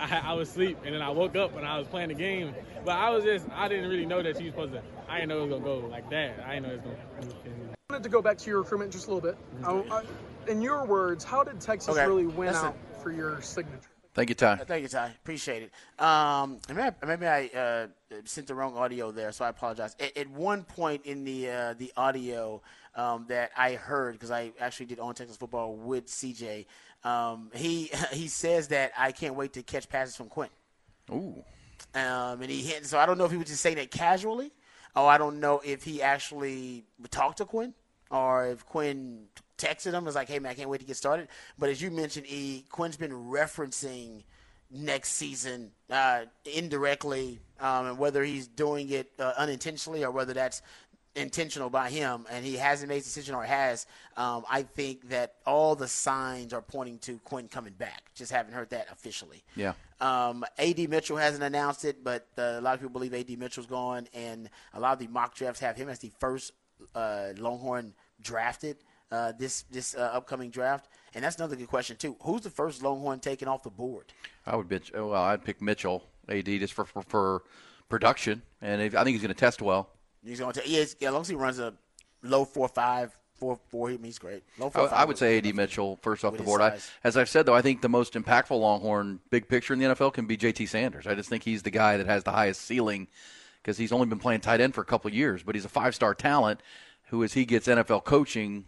I was asleep, and then I woke up and I was playing the game. But I didn't really know that she was supposed to. I didn't know it was gonna go like that. I didn't know it was gonna. I wanted to go back to your recruitment just a little bit. In your words, how did Texas really win out? for your signature. Thank you, Ty. Thank you, Ty. Appreciate it. Maybe I sent the wrong audio there, so I apologize. At one point in the audio that I heard, because I actually did On Texas Football with CJ, he says that I can't wait to catch passes from Quentin. Ooh. And he hit. So I don't know if he was just saying that casually. Oh, I don't know if he actually talked to Quinn or if Quinn texted him. Was like, hey, man, I can't wait to get started. But as you mentioned, Quinn's been referencing next season indirectly, and whether he's doing it unintentionally or whether that's intentional by him, and he hasn't made a decision or has, I think that all the signs are pointing to Quinn coming back. Just haven't heard that officially. Yeah. A.D. Mitchell hasn't announced it, but a lot of people believe A.D. Mitchell's gone, and a lot of the mock drafts have him as the first Longhorn drafted this upcoming draft. And that's another good question, too. Who's the first Longhorn taken off the board? I'd pick Mitchell, A.D., just for production, and I think he's going to test well. He's going to as long as he runs a low 4.5, 4.4, he's great. Low 4.5. I would say A.D. Mitchell first off the board. As I've said, though, I think the most impactful Longhorn big picture in the NFL can be J.T. Sanders. I just think he's the guy that has the highest ceiling because he's only been playing tight end for a couple of years, but he's a five-star talent who, as he gets NFL coaching,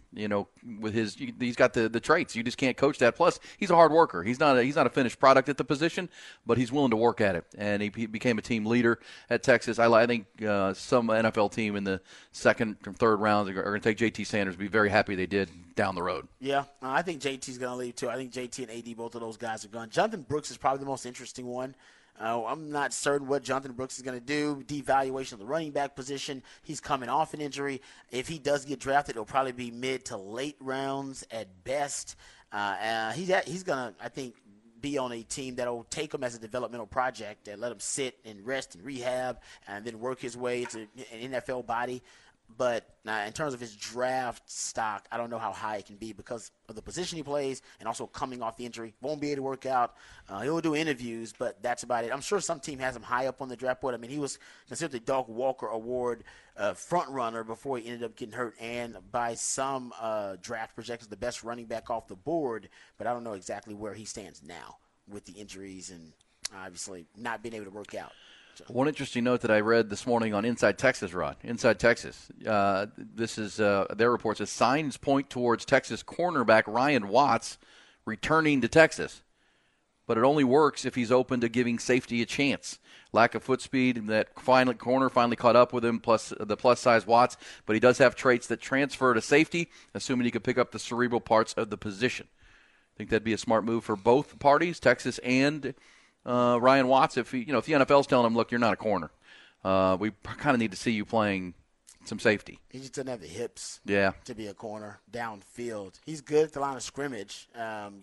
with he's got the traits. You just can't coach that. Plus, he's a hard worker. He's not a finished product at the position, but he's willing to work at it. And he became a team leader at Texas. I think some NFL team in the second or third rounds are going to take J.T. Sanders. Be very happy they did down the road. Yeah, I think J.T.'s going to leave too. I think J.T. and A.D., both of those guys are gone. Jonathan Brooks is probably the most interesting one. I'm not certain what Jonathan Brooks is going to do. Devaluation of the running back position. He's coming off an injury. If he does get drafted, it'll probably be mid to late rounds at best. He's going to, I think, be on a team that will take him as a developmental project and let him sit and rest and rehab and then work his way into an NFL body. But in terms of his draft stock, I don't know how high it can be because of the position he plays and also coming off the injury. Won't be able to work out. He'll do interviews, but that's about it. I'm sure some team has him high up on the draft board. I mean, he was considered the Doc Walker Award front runner before he ended up getting hurt, and by some draft projections, the best running back off the board. But I don't know exactly where he stands now with the injuries and obviously not being able to work out. One interesting note that I read this morning on Inside Texas, Rod. Inside Texas. This is their report says signs point towards Texas cornerback Ryan Watts returning to Texas, but it only works if he's open to giving safety a chance. Lack of foot speed, that corner finally caught up with him, plus the plus-size Watts, but he does have traits that transfer to safety, assuming he could pick up the cerebral parts of the position. I think that'd be a smart move for both parties, Texas and Ryan Watts. If he, if the NFL's telling him, look, you're not a corner. We kind of need to see you playing some safety. He just doesn't have the hips to be a corner downfield. He's good at the line of scrimmage,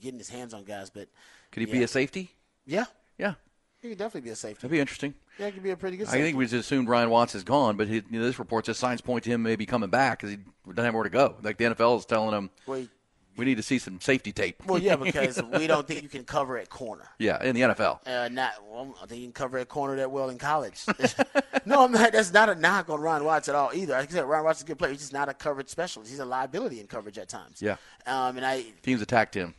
getting his hands on guys. But could he be a safety? Yeah. Yeah. He could definitely be a safety. That'd be interesting. Yeah, he could be a pretty good safety. I think we just assumed Ryan Watts is gone, but this report says signs point to him maybe coming back because he doesn't have where to go. Like the NFL is telling him, we need to see some safety tape. Well, yeah, because we don't think you can cover at corner. Yeah, in the NFL. I think you can cover at corner that well in college. No, I'm not. That's not a knock on Ryan Watts at all either. Like I said, Ryan Watts is a good player. He's just not a coverage specialist. He's a liability in coverage at times. Yeah. Teams attacked him.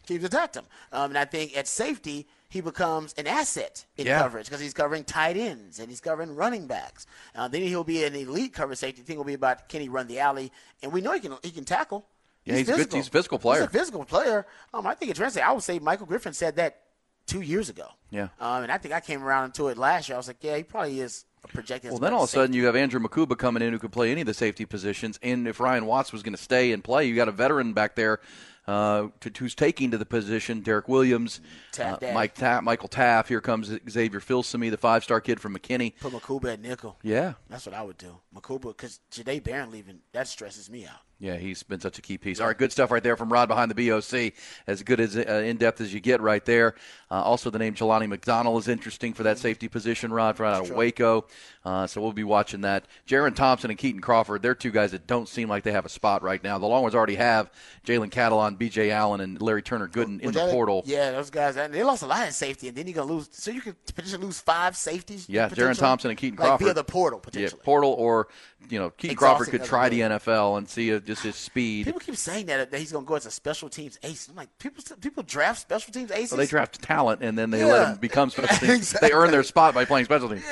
And I think at safety, he becomes an asset in coverage because he's covering tight ends and he's covering running backs. Then he'll be an elite cover safety. The thing will be about can he run the alley? And we know he can tackle. Yeah, he's a physical player. He's a physical player. I think it's interesting. I would say Michael Griffin said that 2 years ago. Yeah. And I think I came around to it last year. I was like, yeah, he probably is projected. Well, then all of a sudden you have Andrew Makuba coming in who could play any of the safety positions. And if Ryan Watts was going to stay and play, you got a veteran back there who's taking to the position. Derek Williams, Michael Taff. Here comes Xavier Filsaime, the five-star kid from McKinney. Put Makuba at nickel. Yeah. That's what I would do. Makuba, because Jadae Barron leaving, that stresses me out. Yeah, he's been such a key piece. All right, good stuff right there from Rod behind the BOC. As good as in-depth as you get right there. Also, the name Jelani McDonald is interesting for that safety position, Rod, right out of Waco. So we'll be watching that. Jaron Thompson and Keaton Crawford, they're two guys that don't seem like they have a spot right now. The Longhorns already have Jalen Catalon, B.J. Allen, and Larry Turner-Gooden in the portal. Yeah, those guys, they lost a lot of safety, and then you're going to lose. So you could potentially lose five safeties? Yeah, Jaron Thompson and Keaton Crawford. Via the portal, potentially. Yeah, portal or, Keaton Crawford could try the NFL and see if just his speed. People keep saying that he's going to go as a special teams ace. I'm like, people draft special teams aces? Well, they draft talent, and then they let him become special teams. Exactly. They earn their spot by playing special teams.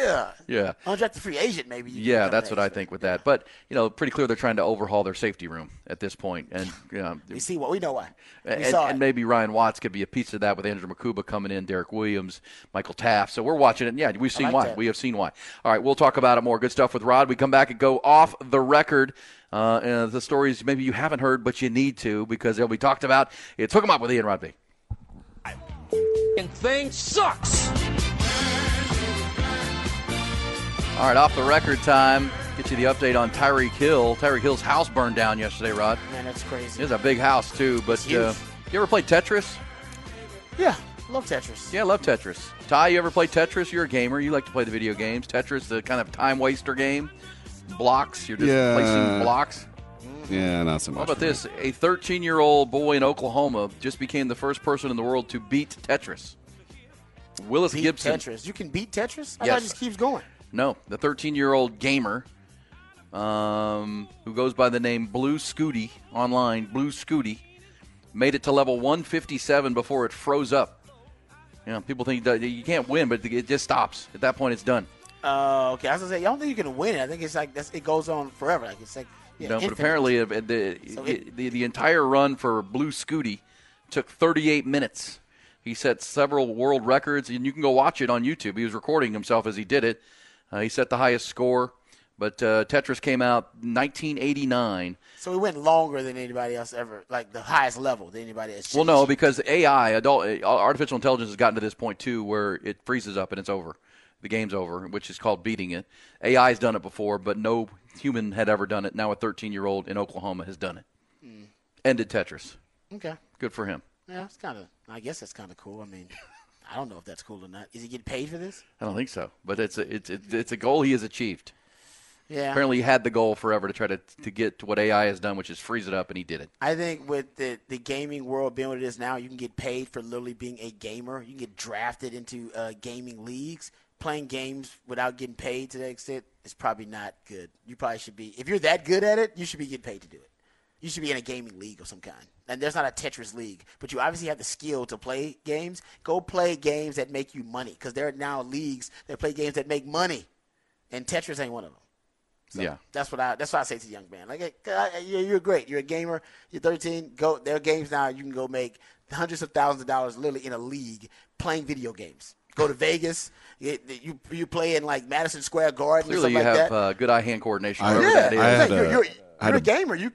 Yeah. Undrafted free agent, maybe. Yeah, that's what I think with that. But, pretty clear they're trying to overhaul their safety room at this point. And we see what we know why. And maybe Ryan Watts could be a piece of that with Andrew Makuba coming in, Derek Williams, Michael Taft. So we're watching it. And yeah, we've seen why. We have seen why. All right, we'll talk about it more. Good stuff with Rod. We come back and go off the record. And the stories maybe you haven't heard, but you need to because they'll be talked about. It's Hook 'em Up with Ian Rodby. And thing sucks. All right, off the record time. Get you the update on Tyreek Hill. Tyreek Hill's house burned down yesterday, Rod. Man, that's crazy. It was a big house, too. But you ever play Tetris? Yeah, love Tetris. Yeah, love Tetris. Ty, you ever play Tetris? You're a gamer. You like to play the video games. Tetris, the kind of time waster game. Blocks. You're just placing blocks. Yeah, not so much. How about this? A 13-year-old boy in Oklahoma just became the first person in the world to beat Tetris. Willis Gibson. Tetris. You can beat Tetris? I thought it just keeps going. No. The 13-year-old gamer who goes by the name Blue Scooty online, Blue Scooty, made it to level 157 before it froze up. You know, people think that you can't win, but it just stops. At that point, it's done. Okay, I was gonna say, I don't think you can win it. I think it's like it goes on forever. Like it's like but apparently the entire run for Blue Scooty took 38 minutes. He set several world records, and you can go watch it on YouTube. He was recording himself as he did it. He set the highest score, but Tetris came out 1989. So he went longer than anybody else ever, like the highest level that anybody has. Well, no, because artificial intelligence has gotten to this point too, where it freezes up and it's over. The game's over, which is called beating it. AI's done it before, but no human had ever done it. Now a 13-year-old in Oklahoma has done it. Mm. Ended Tetris. Okay. Good for him. Yeah, it's I guess that's kind of cool. I mean, I don't know if that's cool or not. Is he getting paid for this? I don't think so, but it's a goal he has achieved. Yeah. Apparently he had the goal forever to try to get to what AI has done, which is freeze it up, and he did it. I think with the gaming world being what it is now, you can get paid for literally being a gamer. You can get drafted into gaming leagues. Playing games without getting paid to that extent is probably not good. You probably should be – if you're that good at it, you should be getting paid to do it. You should be in a gaming league of some kind. And there's not a Tetris league, but you obviously have the skill to play games. Go play games that make you money because there are now leagues that play games that make money, and Tetris ain't one of them. So yeah. That's what I say to the young man. Like, you're great. You're a gamer. You're 13. Go. There are games now you can go make hundreds of thousands of dollars literally in a league playing video games. Go to Vegas. You play in like Madison Square Garden. Clearly, you have good eye-hand coordination. You're a gamer.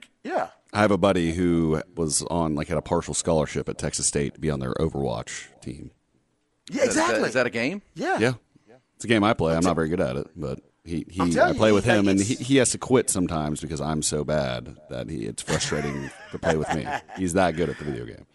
I have a buddy who had a partial scholarship at Texas State to be on their Overwatch team. Yeah, exactly. Is that a game? Yeah. It's a game I play. I'm not very good at it, but I play with him, and he has to quit sometimes because I'm so bad that it's frustrating to play with me. He's that good at the video game.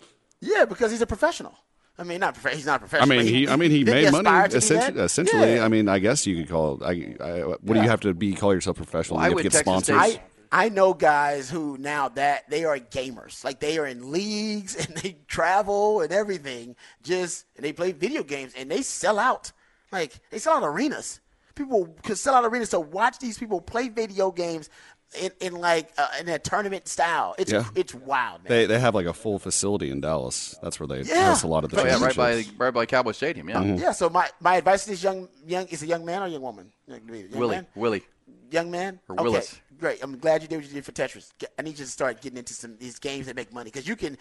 Yeah, because he's a professional. I mean, he's not a professional. I mean, he made money essentially. Yeah. I mean, I guess you could call it. Do you have to be? Call yourself professional? Well, you have to get sponsors. I know guys who now that they are gamers, like they are in leagues and they travel and everything. And they play video games and they sell out. Like they sell out arenas. People can sell out arenas to watch these people play video games. In a tournament style. It's wild, man. They have like a full facility in Dallas. That's where they host a lot of the championships. Right by Cowboy Stadium, yeah. Mm-hmm. Yeah, so my advice to this is a young man or a young woman? Willie. Young man? Or Willis. Okay, great. I'm glad you did what you did for Tetris. I need you to start getting into some these games that make money because you can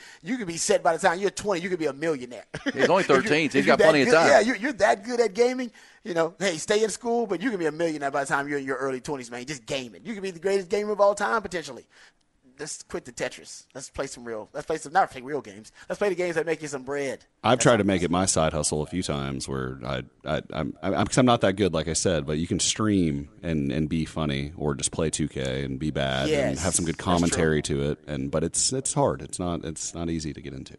be set by the time you're 20. You could be a millionaire. He's only 13. So he's got plenty of time. Yeah, you're that good at gaming. Hey, stay in school, but you can be a millionaire by the time you're in your early 20s, man. Just gaming. You can be the greatest gamer of all time potentially. Let's quit the Tetris. Let's play some real games. Let's play the games that make you some bread. I've tried to make it my side hustle a few times where I'm not that good, like I said, but you can stream and be funny or just play 2K and be bad and have some good commentary to it. But it's hard. It's not easy to get into.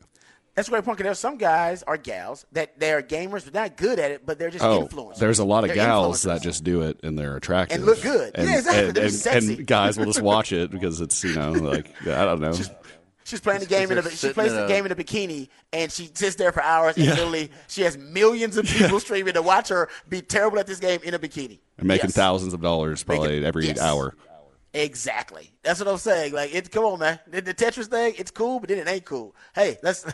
That's a great point, because there's some guys or gals that they are gamers, but not good at it, but they're just influencers. There's a lot of gals that just do it, and they're attractive. And look good. And, yeah, exactly. They're sexy. And guys will just watch it because it's, I don't know. She's playing the game in a bikini, and she sits there for hours, and literally she has millions of people streaming to watch her be terrible at this game in a bikini. And making thousands of dollars probably every hour. Exactly. That's what I'm saying. Like, it, come on, man. The Tetris thing, it's cool, but then it ain't cool. Hey, let's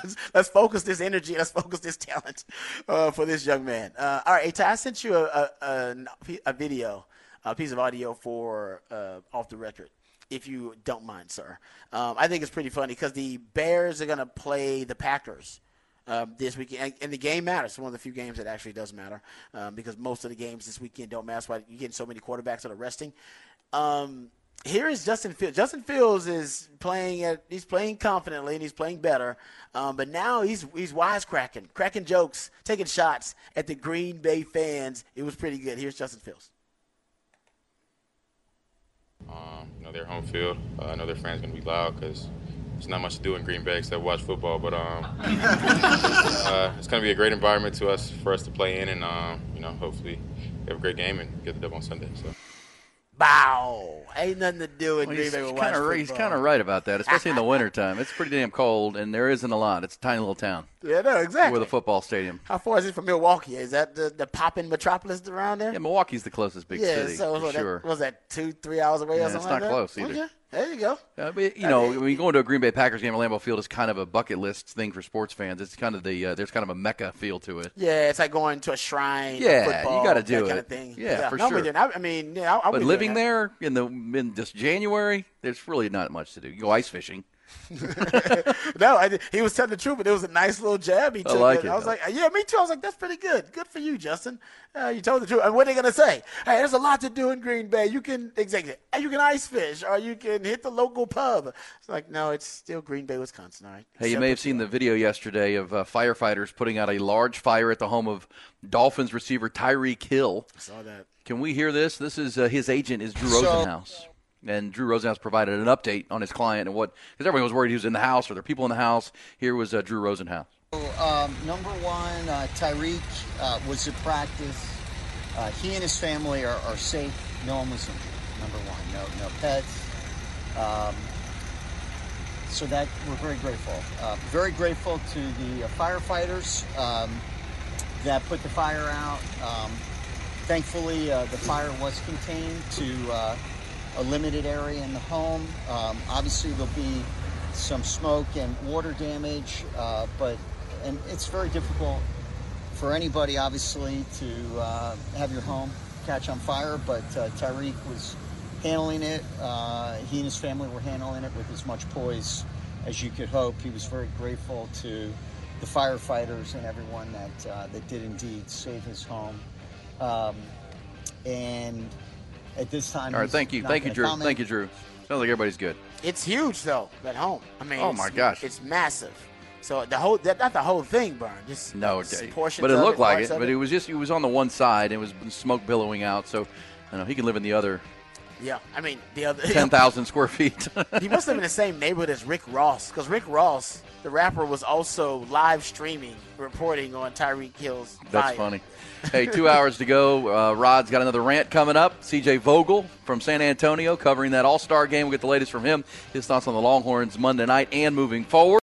focus this energy. Let's focus this talent for this young man. All right, Ty, I sent you a video, a piece of audio for Off the Record, if you don't mind, sir. I think it's pretty funny because the Bears are going to play the Packers this weekend. And the game matters. It's one of the few games that actually does matter because most of the games this weekend don't matter. That's why you're getting so many quarterbacks that are resting. Here is Justin Fields. Justin Fields is playing confidently and he's playing better. But now he's wisecracking jokes, taking shots at the Green Bay fans. It was pretty good. Here's Justin Fields. You know, their home field. I know their fans gonna be loud because there's not much to do in Green Bay except watch football. But it's gonna be a great environment for us to play in, and you know, hopefully we have a great game and get the dub on Sunday. So. Wow, ain't nothing to do with Green Bay. He's kind of right about that, especially in the wintertime. It's pretty damn cold, and there isn't a lot. It's a tiny little town. Yeah, no, exactly. With a football stadium. How far is it from Milwaukee? Is that the popping metropolis around there? Yeah, Milwaukee's the closest big city. Yeah, so sure. That, was that 2-3 hours away or something like that? It's not close either. Well, yeah. There you go. But, you know, when you go into a Green Bay Packers game at Lambeau Field, it's kind of a bucket list thing for sports fans. It's kind of there's kind of a mecca feel to it. Yeah, it's like going to a shrine. Yeah, football, you got to do that kind of thing. Yeah, for sure. But living there in just January, there's really not much to do. You go ice fishing. No, he was telling the truth, but it was a nice little jab he took. I was like, yeah, me too. I was like, that's pretty good. Good for you, Justin. You told the truth. And what are they going to say? Hey, there's a lot to do in Green Bay. You can ice fish, or you can hit the local pub. It's like, no, it's still Green Bay, Wisconsin. All right. Hey, you may have seen the video yesterday of firefighters putting out a large fire at the home of Dolphins receiver Tyreek Hill. I saw that. Can we hear this? This is his agent is Drew Rosenhaus. And Drew Rosenhaus provided an update on his client and because everyone was worried he was in the house or there were people in the house. Here was Drew Rosenhaus. Number one, Tyreek was at practice. He and his family are safe. No one was injured, number one. No pets. So that we're very grateful. Very grateful to the firefighters that put the fire out. Thankfully, the fire was contained to a limited area in the home. Obviously there'll be some smoke and water damage, but it's very difficult for anybody, obviously, to have your home catch on fire, but Tyreek was handling it. He and his family were handling it with as much poise as you could hope. He was very grateful to the firefighters and everyone that did indeed save his home. And at this time, all right. Thank you, Drew. Comment. Thank you, Drew. Sounds like everybody's good. It's huge though at home. I mean, oh my gosh, it's massive. So not the whole thing burned. Just no, portions. But it looked like it. But it was just, it was on the one side and it was smoke billowing out. So, I know he can live in the other. Yeah, I mean the other 10,000 square feet. He must live in the same neighborhood as Rick Ross, because Rick Ross, the rapper, was also live streaming, reporting on Tyreek Hill's fire. That's funny. Hey, 2 hours to go. Rod's got another rant coming up. CJ Vogel from San Antonio covering that All-Star game. We'll get the latest from him. His thoughts on the Longhorns Monday night and moving forward.